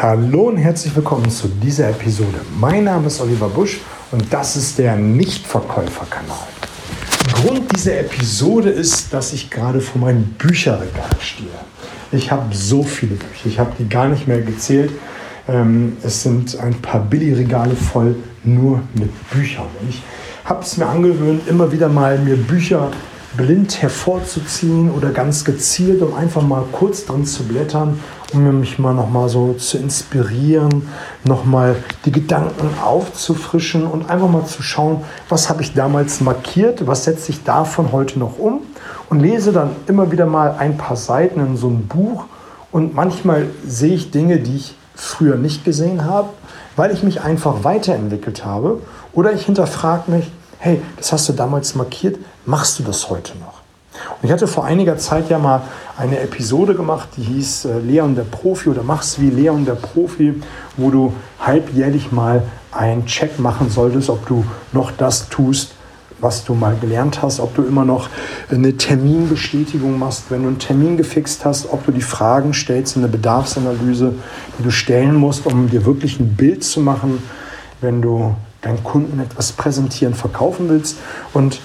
Hallo und herzlich willkommen zu dieser Episode. Mein Name ist Oliver Busch und das ist der Nicht-Verkäufer-Kanal. Grund dieser Episode ist, dass ich gerade vor meinem Bücherregal stehe. Ich habe so viele Bücher, ich habe die gar nicht mehr gezählt. Es sind ein paar Billy-Regale voll nur mit Büchern. Ich habe es mir angewöhnt, immer wieder mal mir Bücher blind hervorzuziehen oder ganz gezielt, um einfach mal kurz drin zu blättern, um mich mal nochmal so zu inspirieren, nochmal die Gedanken aufzufrischen und einfach mal zu schauen, was habe ich damals markiert, was setze ich davon heute noch um, und lese dann immer wieder mal ein paar Seiten in so einem Buch, und manchmal sehe ich Dinge, die ich früher nicht gesehen habe, weil ich mich einfach weiterentwickelt habe, oder ich hinterfrage mich, hey, das hast du damals markiert, machst du das heute noch? Und ich hatte vor einiger Zeit ja mal eine Episode gemacht, die hieß Leon der Profi oder Mach's wie Leon der Profi, wo du halbjährlich mal einen Check machen solltest, ob du noch das tust, was du mal gelernt hast, ob du immer noch eine Terminbestätigung machst, wenn du einen Termin gefixt hast, ob du die Fragen stellst in der Bedarfsanalyse, die du stellen musst, um dir wirklich ein Bild zu machen, wenn du deinen Kunden etwas präsentieren, verkaufen willst. Und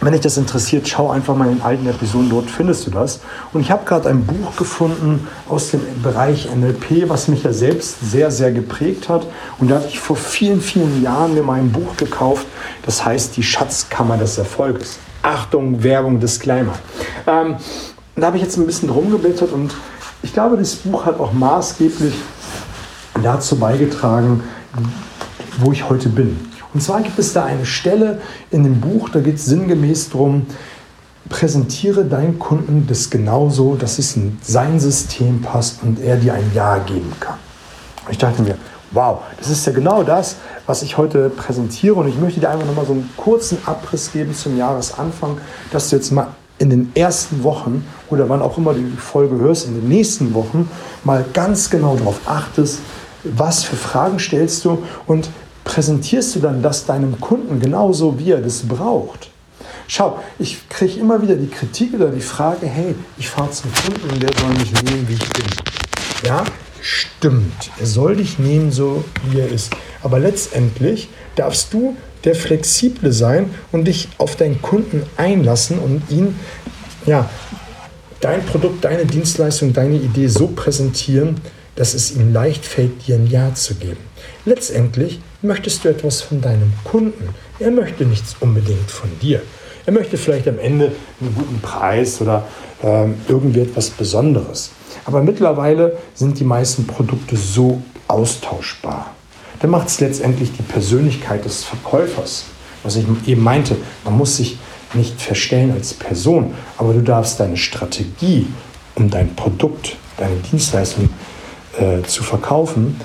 wenn dich das interessiert, schau einfach mal in den alten Episoden, dort findest du das. Und ich habe gerade ein Buch gefunden aus dem Bereich NLP, was mich ja selbst sehr, sehr geprägt hat. Und da habe ich vor vielen, vielen Jahren mir mein Buch gekauft. Das heißt, die Schatzkammer des Erfolgs. Achtung, Werbung, Disclaimer. Da habe ich jetzt ein bisschen rumgeblättert, und ich glaube, das Buch hat auch maßgeblich dazu beigetragen, wo ich heute bin. Und zwar gibt es da eine Stelle in dem Buch, da geht es sinngemäß darum, präsentiere deinen Kunden das genauso, dass es in sein System passt und er dir ein Ja geben kann. Ich dachte mir, wow, das ist ja genau das, was ich heute präsentiere, und ich möchte dir einfach nochmal so einen kurzen Abriss geben zum Jahresanfang, dass du jetzt mal in den ersten Wochen oder wann auch immer du die Folge hörst, in den nächsten Wochen mal ganz genau darauf achtest, was für Fragen stellst du, und präsentierst du dann das deinem Kunden genauso, wie er das braucht. Schau, ich kriege immer wieder die Kritik oder die Frage, hey, ich fahre zum Kunden und der soll mich nehmen, wie ich bin. Ja, stimmt, er soll dich nehmen, so wie er ist. Aber letztendlich darfst du der Flexible sein und dich auf deinen Kunden einlassen und ihn, ja, dein Produkt, deine Dienstleistung, deine Idee so präsentieren, dass es ihm leicht fällt, dir ein Ja zu geben. Letztendlich möchtest du etwas von deinem Kunden. Er möchte nichts unbedingt von dir. Er möchte vielleicht am Ende einen guten Preis oder irgendwie etwas Besonderes. Aber mittlerweile sind die meisten Produkte so austauschbar. Da macht es letztendlich die Persönlichkeit des Verkäufers. Was ich eben meinte, man muss sich nicht verstellen als Person, aber du darfst deine Strategie, um dein Produkt, deine Dienstleistung zu verkaufen,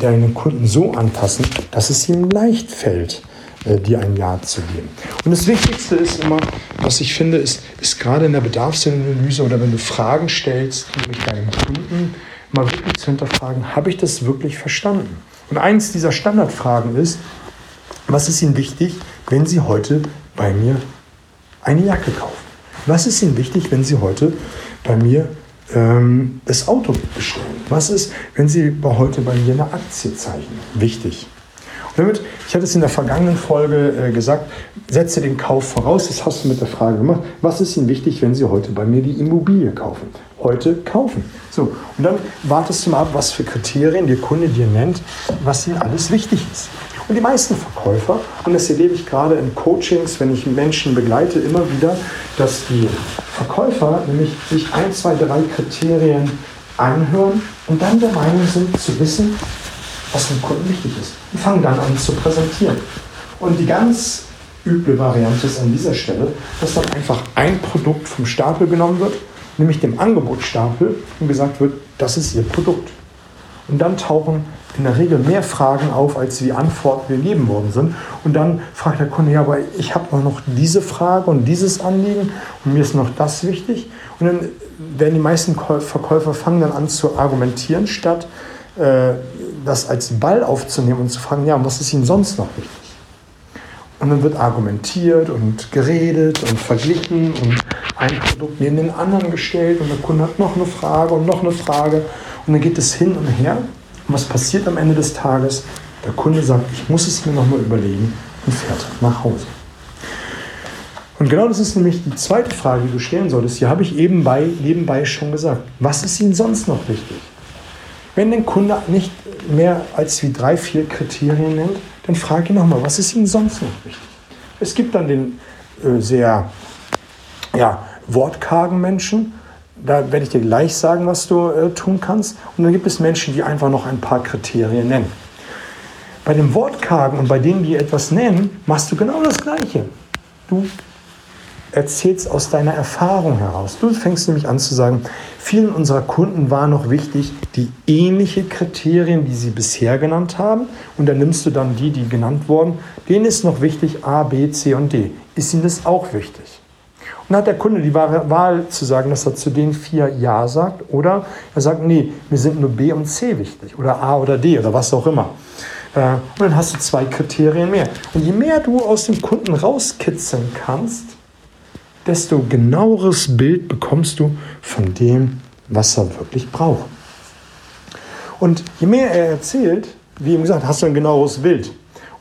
deinen Kunden so anpassen, dass es ihm leicht fällt, dir ein Ja zu geben. Und das Wichtigste ist immer, was ich finde, ist gerade in der Bedarfsanalyse oder wenn du Fragen stellst mit deinem Kunden, mal wirklich zu hinterfragen, habe ich das wirklich verstanden? Und eins dieser Standardfragen ist, was ist Ihnen wichtig, wenn Sie heute bei mir eine Jacke kaufen? Was ist Ihnen wichtig, wenn Sie heute bei mir das Auto bestellen? Was ist, wenn Sie heute bei mir eine Aktie zeichnen? Wichtig. Und damit, ich hatte es in der vergangenen Folge gesagt, setze den Kauf voraus. Das hast du mit der Frage gemacht. Was ist Ihnen wichtig, wenn Sie heute bei mir die Immobilie kaufen? Heute kaufen. So, und dann wartest du mal ab, was für Kriterien der Kunde dir nennt, was Ihnen alles wichtig ist. Und die meisten Verkäufer, und das erlebe ich gerade in Coachings, wenn ich Menschen begleite, immer wieder, dass die Verkäufer nämlich sich 1, 2, 3 Kriterien anhören und dann der Meinung sind, zu wissen, was dem Kunden wichtig ist. Und fangen dann an zu präsentieren. Und die ganz üble Variante ist an dieser Stelle, dass dann einfach ein Produkt vom Stapel genommen wird, nämlich dem Angebotsstapel, und gesagt wird, das ist Ihr Produkt. Und dann tauchen in der Regel mehr Fragen auf, als die Antworten gegeben worden sind. Und dann fragt der Kunde, ja, aber ich habe noch diese Frage und dieses Anliegen und mir ist noch das wichtig. Und dann werden die meisten Verkäufer fangen dann an zu argumentieren, statt das als Ball aufzunehmen und zu fragen, ja, was ist Ihnen sonst noch wichtig? Und dann wird argumentiert und geredet und verglichen und ein Produkt neben den anderen gestellt und der Kunde hat noch eine Frage und dann geht es hin und her. Und was passiert am Ende des Tages? Der Kunde sagt, ich muss es mir nochmal überlegen und fährt nach Hause. Und genau das ist nämlich die zweite Frage, die du stellen solltest. Hier habe ich eben nebenbei schon gesagt. Was ist Ihnen sonst noch wichtig? Wenn der Kunde nicht mehr als wie 3, 4 Kriterien nennt, dann frage ihn nochmal, was ist Ihnen sonst noch wichtig? Es gibt dann den sehr wortkargen Menschen, da werde ich dir gleich sagen, was du tun kannst. Und dann gibt es Menschen, die einfach noch ein paar Kriterien nennen. Bei dem Wortkargen und bei denen, die etwas nennen, machst du genau das Gleiche. Du erzählst aus deiner Erfahrung heraus. Du fängst nämlich an zu sagen, vielen unserer Kunden war noch wichtig, die ähnliche Kriterien, die sie bisher genannt haben, und dann nimmst du dann die, die genannt wurden, denen ist noch wichtig A, B, C und D. Ist ihnen das auch wichtig? Und dann hat der Kunde die Wahl zu sagen, dass er zu den 4 Ja sagt, oder er sagt, nee, mir sind nur B und C wichtig, oder A oder D oder was auch immer. Und dann hast du 2 Kriterien mehr. Und je mehr du aus dem Kunden rauskitzeln kannst, desto genaueres Bild bekommst du von dem, was er wirklich braucht. Und je mehr er erzählt, wie eben gesagt, hast du ein genaueres Bild.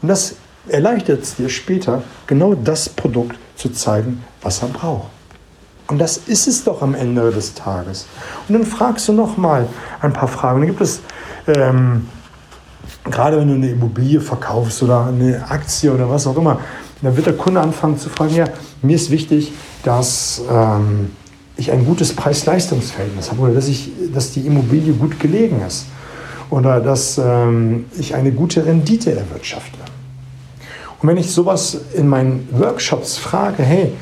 Und das erleichtert es dir später, genau das Produkt zu zeigen, was er braucht. Und das ist es doch am Ende des Tages. Und dann fragst du nochmal ein paar Fragen. Und dann gibt es, gerade wenn du eine Immobilie verkaufst oder eine Aktie oder was auch immer, dann wird der Kunde anfangen zu fragen, ja, mir ist wichtig, dass ich ein gutes Preis-Leistungs-Verhältnis habe oder dass die Immobilie gut gelegen ist oder dass ich eine gute Rendite erwirtschafte. Und wenn ich sowas in meinen Workshops frage, hey,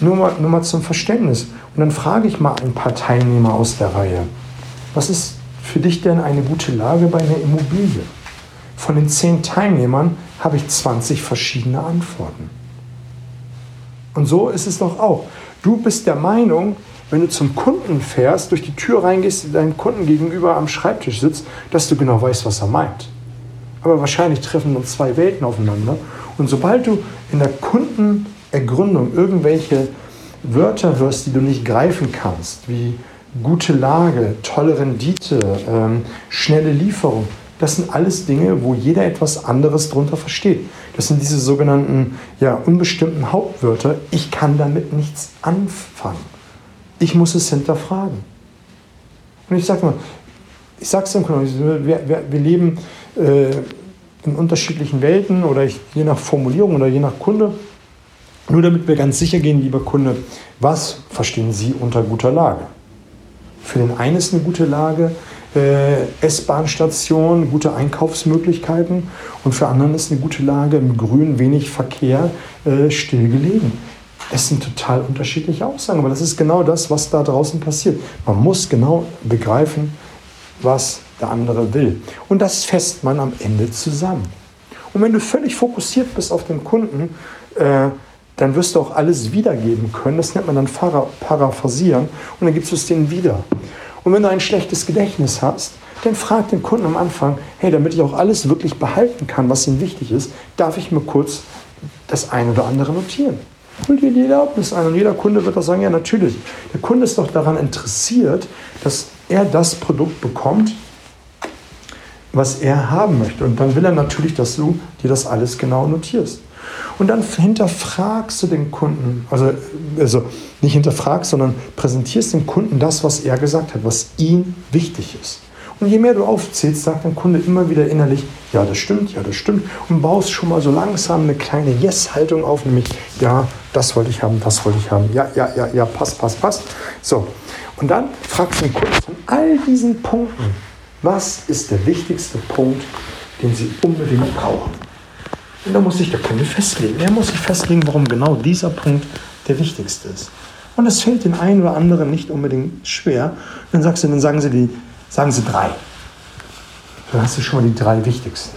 nur mal zum Verständnis, und dann frage ich mal ein paar Teilnehmer aus der Reihe, was ist für dich denn eine gute Lage bei einer Immobilie? Von den 10 Teilnehmern habe ich 20 verschiedene Antworten. Und so ist es doch auch. Du bist der Meinung, wenn du zum Kunden fährst, durch die Tür reingehst, deinem Kunden gegenüber am Schreibtisch sitzt, dass du genau weißt, was er meint. Aber wahrscheinlich treffen uns 2 Welten aufeinander. Und sobald du in der Kundenergründung irgendwelche Wörter hörst, die du nicht greifen kannst, wie gute Lage, tolle Rendite, schnelle Lieferung, das sind alles Dinge, wo jeder etwas anderes drunter versteht. Das sind diese sogenannten unbestimmten Hauptwörter. Ich kann damit nichts anfangen. Ich muss es hinterfragen. Und ich sage mal, ich sage es dem Kunden, wir leben in unterschiedlichen Welten oder je nach Formulierung oder je nach Kunde. Nur damit wir ganz sicher gehen, lieber Kunde, was verstehen Sie unter guter Lage? Für den einen ist eine gute Lage S-Bahn-Station, gute Einkaufsmöglichkeiten, und für anderen ist eine gute Lage im Grün, wenig Verkehr, still gelegen. Das sind total unterschiedliche Aussagen, aber das ist genau das, was da draußen passiert. Man muss genau begreifen, was der andere will. Und das fasst man am Ende zusammen. Und wenn du völlig fokussiert bist auf den Kunden, dann wirst du auch alles wiedergeben können. Das nennt man dann paraphrasieren, und dann gibst du es denen wieder. Und wenn du ein schlechtes Gedächtnis hast, dann frag den Kunden am Anfang, hey, damit ich auch alles wirklich behalten kann, was ihm wichtig ist, darf ich mir kurz das eine oder andere notieren. Hol dir die Erlaubnis ein, und jeder Kunde wird doch sagen, ja, natürlich. Der Kunde ist doch daran interessiert, dass er das Produkt bekommt, was er haben möchte. Und dann will er natürlich, dass du dir das alles genau notierst. Und dann hinterfragst du den Kunden, also nicht hinterfragst, sondern präsentierst dem Kunden das, was er gesagt hat, was ihm wichtig ist. Und je mehr du aufzählst, sagt dein Kunde immer wieder innerlich, ja, das stimmt, und baust schon mal so langsam eine kleine Yes-Haltung auf, nämlich, ja, das wollte ich haben, ja, passt. So, und dann fragst du den Kunden von all diesen Punkten, was ist der wichtigste Punkt, den sie unbedingt brauchen? Und da muss sich der Kunde festlegen. Er muss sich festlegen, warum genau dieser Punkt der wichtigste ist. Und das fällt den einen oder anderen nicht unbedingt schwer. Dann sagst du, sagen sie 3. Dann hast du schon mal die 3 wichtigsten.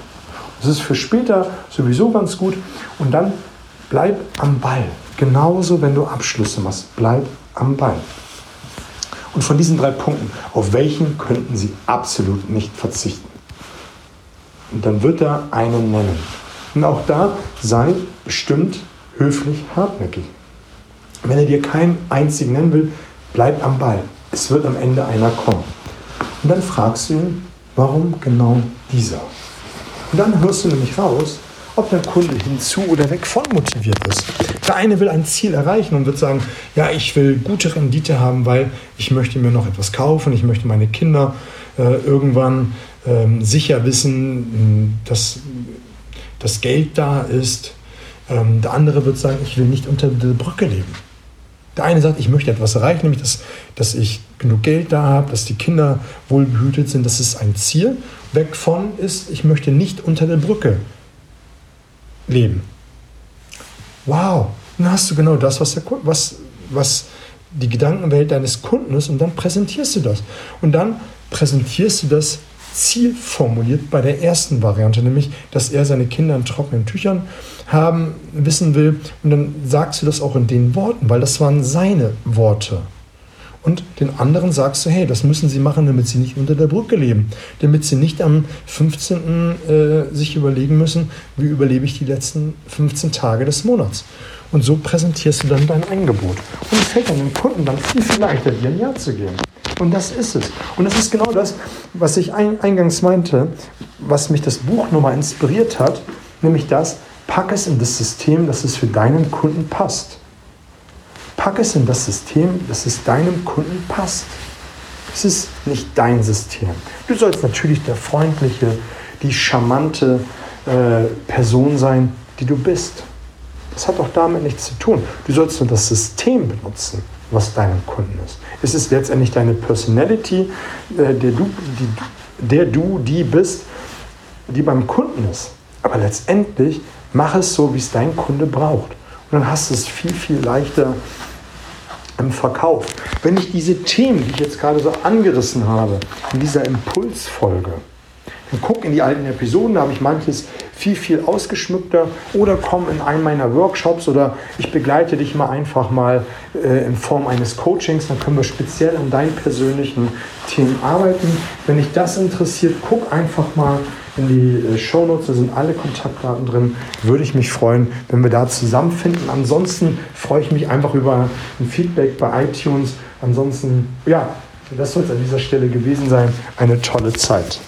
Das ist für später sowieso ganz gut. Und dann bleib am Ball. Genauso, wenn du Abschlüsse machst. Bleib am Ball. Und von diesen 3 Punkten, auf welchen könnten sie absolut nicht verzichten? Und dann wird er einen nennen. Und auch da sei bestimmt höflich hartnäckig. Wenn er dir keinen einzigen nennen will, bleib am Ball. Es wird am Ende einer kommen. Und dann fragst du ihn, warum genau dieser? Und dann hörst du nämlich raus, ob der Kunde hinzu oder weg von motiviert ist. Der eine will ein Ziel erreichen und wird sagen, ja, ich will gute Rendite haben, weil ich möchte mir noch etwas kaufen, ich möchte meine Kinder irgendwann sicher wissen, dass das Geld da ist. Der andere wird sagen, ich will nicht unter der Brücke leben. Der eine sagt, ich möchte etwas erreichen, nämlich dass ich genug Geld da habe, dass die Kinder wohlbehütet sind, das ist ein Ziel. Weg von ist, ich möchte nicht unter der Brücke leben. Wow, dann hast du genau das, was die Gedankenwelt deines Kunden ist, und dann präsentierst du das. Und dann präsentierst du das Ziel formuliert bei der ersten Variante, nämlich, dass er seine Kinder in trockenen Tüchern haben, wissen will. Und dann sagst du das auch in den Worten, weil das waren seine Worte. Und den anderen sagst du, hey, das müssen sie machen, damit sie nicht unter der Brücke leben. Damit sie nicht am 15. Sich überlegen müssen, wie überlebe ich die letzten 15 Tage des Monats. Und so präsentierst du dann dein Angebot. Und es fällt dann dem Kunden dann viel leichter, dir ein Ja zu geben. Und das ist es. Und das ist genau das, was ich eingangs meinte, was mich das Buch nochmal inspiriert hat, nämlich das, pack es in das System, dass es für deinen Kunden passt. Pack es in das System, dass es deinem Kunden passt. Es ist nicht dein System. Du sollst natürlich der freundliche, die charmante Person sein, die du bist. Das hat auch damit nichts zu tun. Du sollst nur das System benutzen, was deinem Kunden ist. Es ist letztendlich deine Personality, die bist, die beim Kunden ist. Aber letztendlich mach es so, wie es dein Kunde braucht. Und dann hast du es viel, viel leichter im Verkauf. Wenn ich diese Themen, die ich jetzt gerade so angerissen habe, in dieser Impulsfolge, dann guck in die alten Episoden, da habe ich manches viel, viel ausgeschmückter, oder komm in einen meiner Workshops, oder ich begleite dich mal einfach mal in Form eines Coachings, dann können wir speziell an deinen persönlichen Themen arbeiten. Wenn dich das interessiert, guck einfach mal in die Shownotes, da sind alle Kontaktdaten drin. Würde ich mich freuen, wenn wir da zusammenfinden. Ansonsten freue ich mich einfach über ein Feedback bei iTunes. Ansonsten, ja, das soll es an dieser Stelle gewesen sein. Eine tolle Zeit.